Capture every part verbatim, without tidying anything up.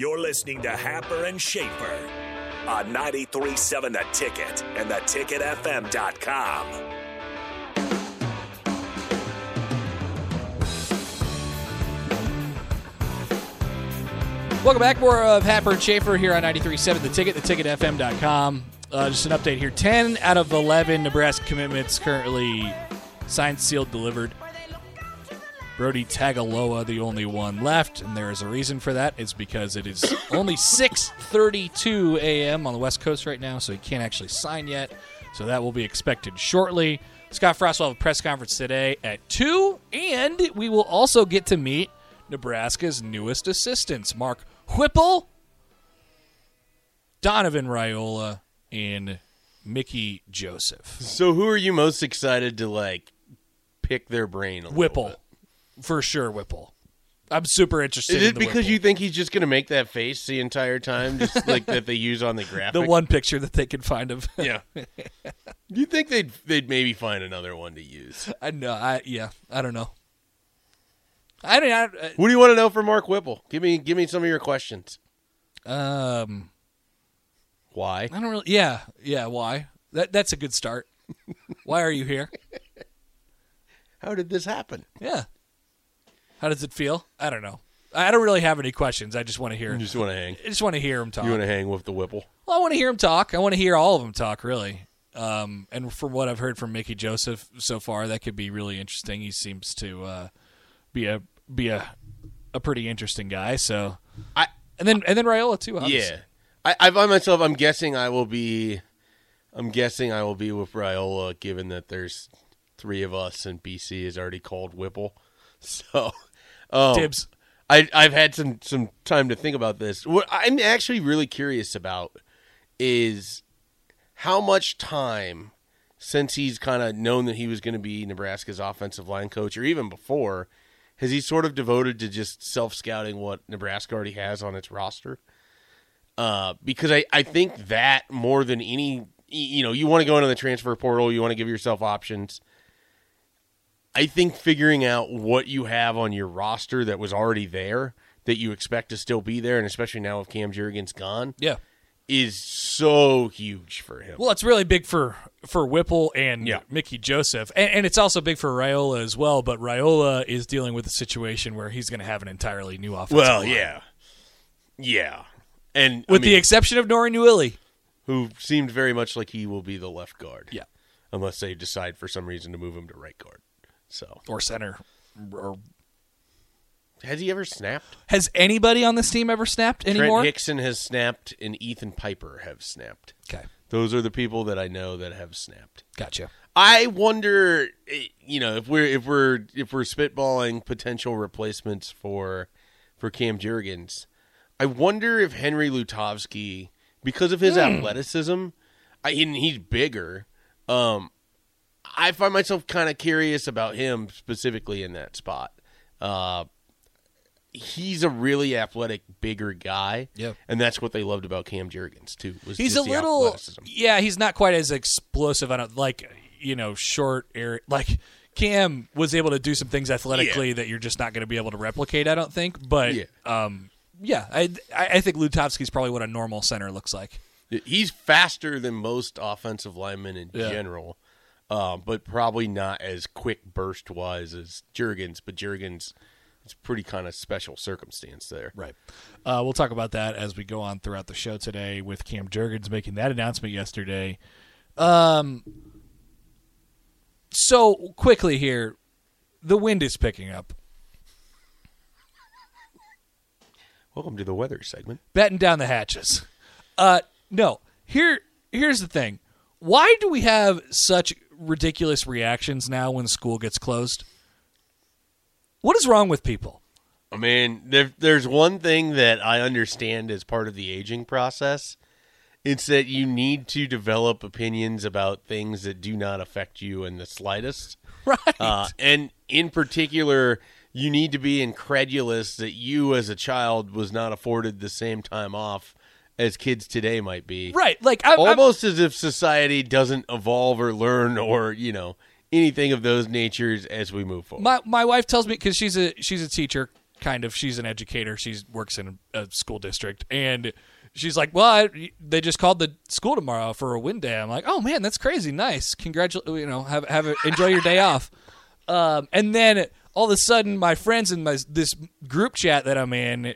You're listening to Happer and Schaefer on ninety-three point seven The Ticket and the ticket f m dot com. Welcome back. More of Happer and Schaefer here on ninety-three point seven The Ticket, the ticket f m dot com. Uh, just an update here. ten out of eleven Nebraska commitments currently signed, sealed, delivered. Brody Tagaloa, the only one left, and there is a reason for that. It's because it is only six thirty-two a.m. on the West Coast right now, so he can't actually sign yet. So that will be expected shortly. Scott Frost will have a press conference today at two, and we will also get to meet Nebraska's newest assistants, Mark Whipple, Donovan Raiola, and Mickey Joseph. So who are you most excited to, like, pick their brain a Whipple. Little bit? For sure, Whipple. I'm super interested. Is it in the because Whipple. You think he's just going to make that face the entire time, just like that they use on the graphic? The one picture that they can find of. Yeah. You think they'd they'd maybe find another one to use? I know. I yeah. I don't know. I don't. I, I, what do you want to know from Mark Whipple? Give me give me some of your questions. Um. Why? I don't really. Yeah. Yeah. Why? That that's a good start. Why are you here? How did this happen? Yeah. How does it feel? I don't know. I don't really have any questions. I just want to hear. You just want to hang. I just want to hear him talk. You want to hang with the Whipple? Well, I want to hear him talk. I want to hear all of them talk, really. Um, and from what I've heard from Mickey Joseph so far, that could be really interesting. He seems to uh, be a be a a pretty interesting guy. So, I and then and then Raiola too. Obviously. Yeah, I, I by myself. I'm guessing I will be. I'm guessing I will be with Raiola, given that there's three of us and B C is already called Whipple. So. Oh, Dibs. I, I've had some, some time to think about this. What I'm actually really curious about is how much time since he's kind of known that he was going to be Nebraska's offensive line coach, or even before, has he sort of devoted to just self-scouting what Nebraska already has on its roster? Uh, because I, I think that more than any, you know, you want to go into the transfer portal, you want to give yourself options. I think figuring out what you have on your roster that was already there, that you expect to still be there, and especially now with Cam Jurgens gone, yeah, is so huge for him. Well, it's really big for, for Whipple and yeah. Mickey Joseph, and, and it's also big for Raiola as well, but Raiola is dealing with a situation where he's going to have an entirely new offensive well, line. yeah. Yeah. and With I mean, the exception of Nori Newilly. Who seemed very much like he will be the left guard. Yeah. Unless they decide for some reason to move him to right guard. So or center, or has he ever snapped? Has anybody on this team ever snapped anymore? Trent Hixon has snapped, and Ethan Piper have snapped. Okay, those are the people that I know that have snapped. Gotcha. I wonder, you know, if we're if we're if we're spitballing potential replacements for for Cam Jurgens, I wonder if Henry Lutovsky, because of his mm. athleticism, I and he's bigger. Um, I find myself kind of curious about him specifically in that spot. Uh, he's a really athletic, bigger guy, yeah, and that's what they loved about Cam Jurgens too. Was he's just a little, yeah, he's not quite as explosive. I don't like, you know, short area. Like Cam was able to do some things athletically yeah. that you're just not going to be able to replicate. I don't think, but yeah, um, yeah I I think Lutovsky's probably what a normal center looks like. He's faster than most offensive linemen in yeah. general. Um, but probably not as quick burst-wise as Jurgens. But Jurgens, it's pretty kind of special circumstance there. Right. Uh, we'll talk about that as we go on throughout the show today with Cam Jurgens making that announcement yesterday. Um. So, quickly here, the wind is picking up. Welcome to the weather segment. Batten down the hatches. Uh, no, here. here's the thing. Why do we have such ridiculous reactions now when school gets closed? What is wrong with people? I mean, there, there's one thing that I understand as part of the aging process. It's that you need to develop opinions about things that do not affect you in the slightest. Right. Uh, and in particular, you need to be incredulous that you as a child was not afforded the same time off as kids today might be. Right. Like I'm, Almost I'm... as if society doesn't evolve or learn or, you know, anything of those natures as we move forward. My my wife tells me, because she's a, she's a teacher, kind of. She's an educator. She works in a school district. And she's like, well, I, they just called the school tomorrow for a wind day. I'm like, oh, man, that's crazy. Nice. Congratulate, you know, have have a, enjoy your day off. Um, and then all of a sudden, my friends in my, this group chat that I'm in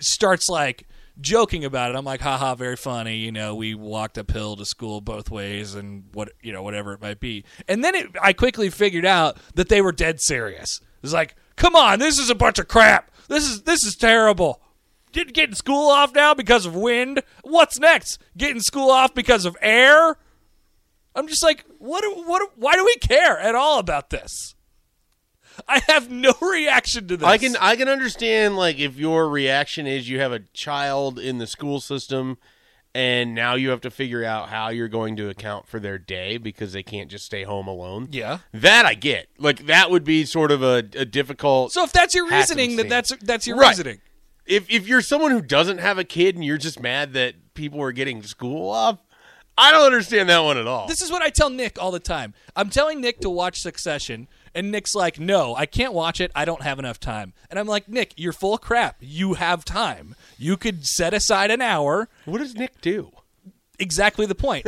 starts, like, joking about it. I'm like, haha, very funny. You know, we walked uphill to school both ways and what, you know, whatever it might be. And then it, I quickly figured out that they were dead serious. It was like, come on, this is a bunch of crap. This is this is terrible. Getting school off now because of wind? What's next? Getting school off because of air? I'm just like, what? What? Why do we care at all about this? I have no reaction to this. I can I can understand, like, if your reaction is you have a child in the school system and now you have to figure out how you're going to account for their day because they can't just stay home alone. Yeah. That I get. Like, that would be sort of a, a difficult... So if that's your reasoning, then that's, that's your right. reasoning. If if you're someone who doesn't have a kid and you're just mad that people are getting school off, I don't understand that one at all. This is what I tell Nick all the time. I'm telling Nick to watch Succession, and Nick's like, no, I can't watch it. I don't have enough time. And I'm like, Nick, you're full of crap. You have time. You could set aside an hour. What does Nick do? Exactly the point.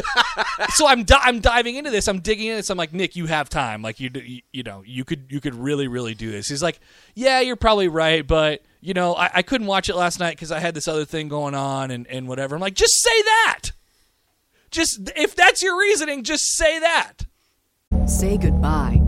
So I'm di- I'm diving into this. I'm digging into this. I'm like, Nick, you have time. Like, you you know, you could you could really, really do this. He's like, yeah, you're probably right, but... You know, I, I couldn't watch it last night because I had this other thing going on and, and whatever. I'm like, just say that. Just if that's your reasoning, just say that. Say goodbye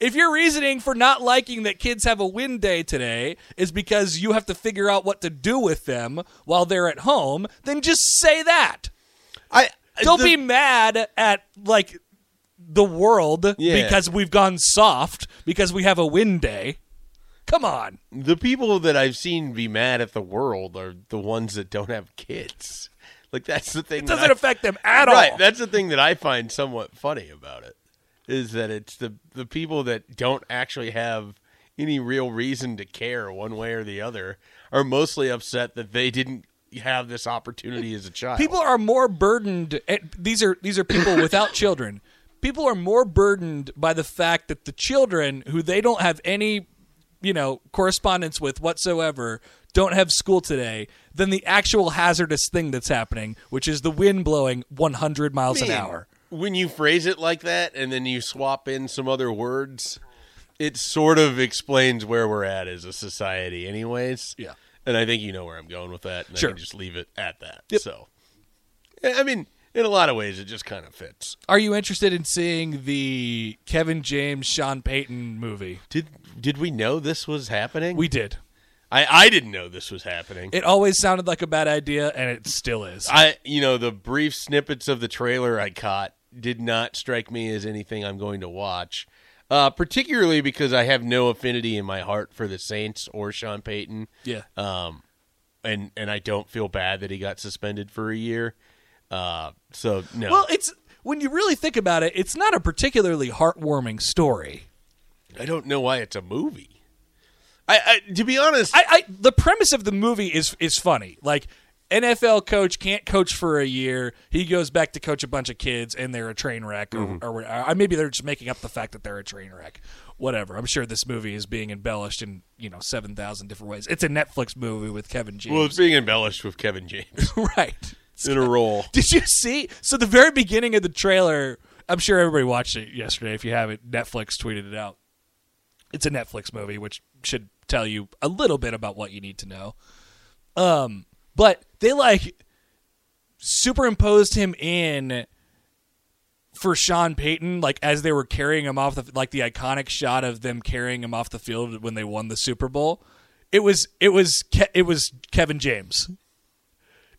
If your reasoning for not liking that kids have a wind day today is because you have to figure out what to do with them while they're at home, then just say that. I Don't the, be mad at, like, the world yeah. because we've gone soft, because we have a wind day. Come on. The people that I've seen be mad at the world are the ones that don't have kids. Like, that's the thing. It doesn't I, affect them at right, all. Right. That's the thing that I find somewhat funny about it. Is that it's the, the people that don't actually have any real reason to care one way or the other are mostly upset that they didn't have this opportunity as a child. People are more burdened. These are these are people without children. People are more burdened by the fact that the children who they don't have any, you know, correspondence with whatsoever don't have school today than the actual hazardous thing that's happening, which is the wind blowing one hundred miles Man. an hour. When you phrase it like that and then you swap in some other words, it sort of explains where we're at as a society anyways. Yeah. And I think you know where I'm going with that. And sure. I can just leave it at that. Yep. So, I mean, in a lot of ways, it just kind of fits. Are you interested in seeing the Kevin James, Sean Payton movie? Did Did we know this was happening? We did. I, I didn't know this was happening. It always sounded like a bad idea, and it still is. I You know, the brief snippets of the trailer I caught did not strike me as anything I'm going to watch, uh, particularly because I have no affinity in my heart for the Saints or Sean Payton. Yeah. Um, and, and I don't feel bad that he got suspended for a year. Uh, so, no. Well, it's when you really think about it, it's not a particularly heartwarming story. I don't know why it's a movie. I, I to be honest. I, I the premise of the movie is is funny. Like, N F L coach can't coach for a year. He goes back to coach a bunch of kids, and they're a train wreck. Or, mm-hmm. or, or maybe they're just making up the fact that they're a train wreck. Whatever. I'm sure this movie is being embellished in, you know, seven thousand different ways. It's a Netflix movie with Kevin James. Well, it's being embellished with Kevin James. Right. In a role. Did you see? So the very beginning of the trailer, I'm sure everybody watched it yesterday. If you haven't, Netflix tweeted it out. It's a Netflix movie, which should tell you a little bit about what you need to know. Um, but they like superimposed him in for Sean Payton, like as they were carrying him off the, like the iconic shot of them carrying him off the field when they won the Super Bowl. It was, it was, Ke- it was Kevin James.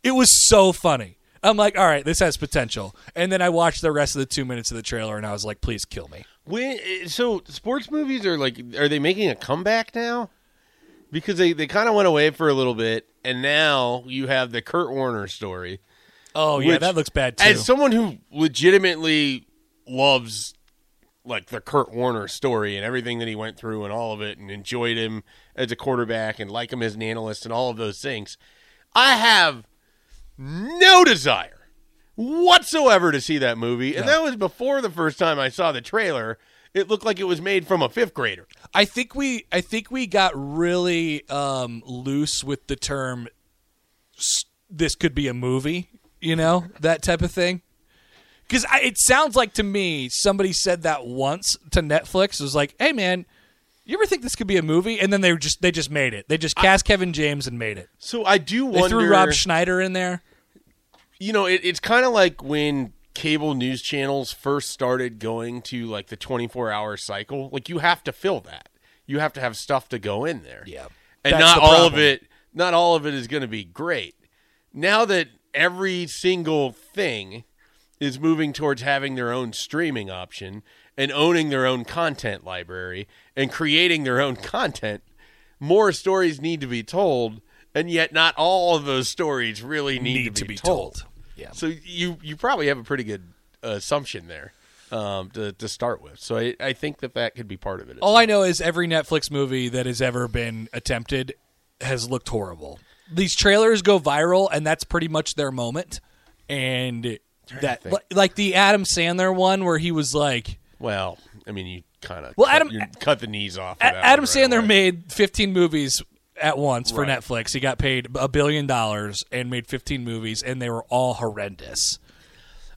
It was so funny. I'm like, all right, this has potential. And then I watched the rest of the two minutes of the trailer, and I was like, please kill me. When, so sports movies are like, are they making a comeback now? Because they, they kind of went away for a little bit, and now you have the Kurt Warner story. Oh, yeah, that looks bad, too. As someone who legitimately loves, like, the Kurt Warner story and everything that he went through and all of it and enjoyed him as a quarterback and like him as an analyst and all of those things, I have no desire whatsoever to see that movie. And no. That was before the first time I saw the trailer. It looked like it was made from a fifth grader. I think we I think we got really um, loose with the term this could be a movie. You know, that type of thing. Because it sounds like to me, somebody said that once to Netflix. It was like, hey, man, you ever think this could be a movie? And then they just they just made it. They just cast I, Kevin James and made it. So I do wonder. They threw Rob Schneider in there. You know, it, it's kind of like when cable news channels first started going to like the twenty-four hour cycle. Like you have to fill that. You have to have stuff to go in there. Yeah, and not all of it. Not all of it is going to be great. Now that every single thing is moving towards having their own streaming option and owning their own content library and creating their own content, more stories need to be told, and yet not all of those stories really need, need to, be to be told. told. Yeah. So you you probably have a pretty good uh, assumption there um, to, to start with. So I, I think that that could be part of it. All well. I know is every Netflix movie that has ever been attempted has looked horrible. These trailers go viral, and that's pretty much their moment. And that, like the Adam Sandler one, where he was like, "Well, I mean, you kind of well, cut, Adam you cut the knees off." Of that Adam Sandler right made fifteen movies at once for right. Netflix. He got paid a billion dollars and made fifteen movies, and they were all horrendous.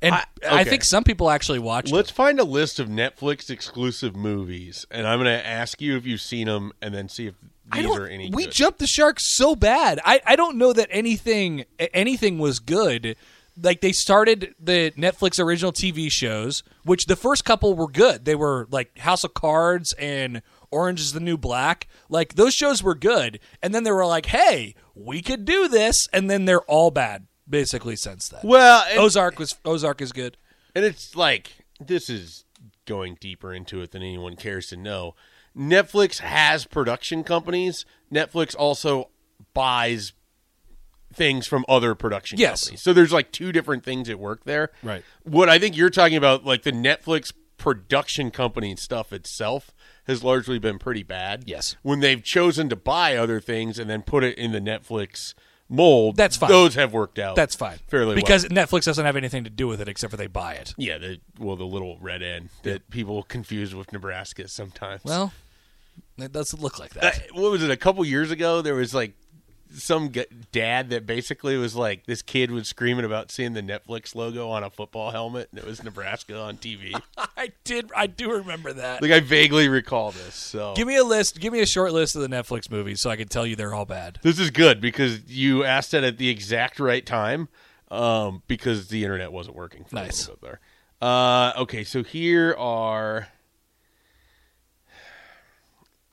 And I, okay. I think some people actually watched. Let's them. find a list of Netflix exclusive movies, and I'm going to ask you if you've seen them, and then see if. These are any we good. Jumped the shark so bad. I, I don't know that anything anything was good. Like they started the Netflix original T V shows, which the first couple were good. They were like House of Cards and Orange is the New Black. Like those shows were good. And then they were like, hey, we could do this. And then they're all bad basically since then. Well, it, Ozark was Ozark is good. And it's like, this is going deeper into it than anyone cares to know. Netflix has production companies. Netflix also buys things from other production yes. companies. So there's like two different things at work there. Right. What I think you're talking about, like the Netflix production company stuff itself has largely been pretty bad. Yes. When they've chosen to buy other things and then put it in the Netflix mold, that's fine. Those have worked out. That's fine. Fairly because well. Because Netflix doesn't have anything to do with it except for they buy it. Yeah, the, well, the little red end that yeah. people confuse with Nebraska sometimes. Well, it doesn't look like that. Uh, what was it? A couple years ago, there was like some g- dad that basically was like, this kid was screaming about seeing the Netflix logo on a football helmet, and it was Nebraska on T V. I did. I do remember that. Like I vaguely recall this. So give me a list. Give me a short list of the Netflix movies so I can tell you they're all bad. This is good because you asked that at the exact right time um, because the internet wasn't working. For nice. A little bit there. Uh, okay, so here are.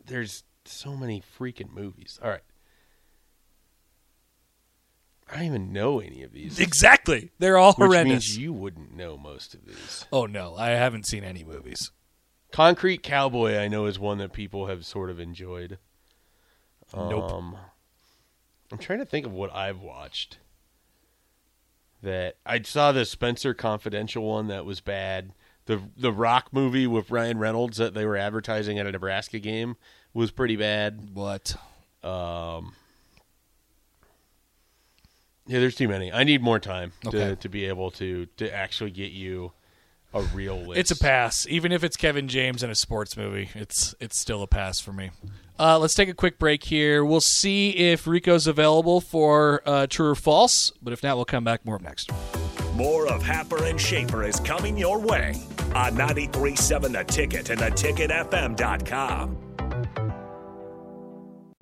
There's so many freaking movies. All right. I don't even know any of these. Exactly. They're all which horrendous. Means you wouldn't know most of these. Oh, no. I haven't seen any movies. Concrete Cowboy, I know, is one that people have sort of enjoyed. Nope. Um, I'm trying to think of what I've watched. That I saw the Spencer Confidential one that was bad. The the Rock movie with Ryan Reynolds that they were advertising at a Nebraska game was pretty bad. What? Um, yeah, there's too many. I need more time okay. to, to be able to, to actually get you a real list. It's a pass. Even if it's Kevin James in a sports movie, it's it's still a pass for me. Uh, let's take a quick break here. We'll see if Rico's available for uh, True or False, but if not, we'll come back more up next. More of Happer and Schaefer is coming your way on ninety-three point seven The Ticket and the ticket f m dot com.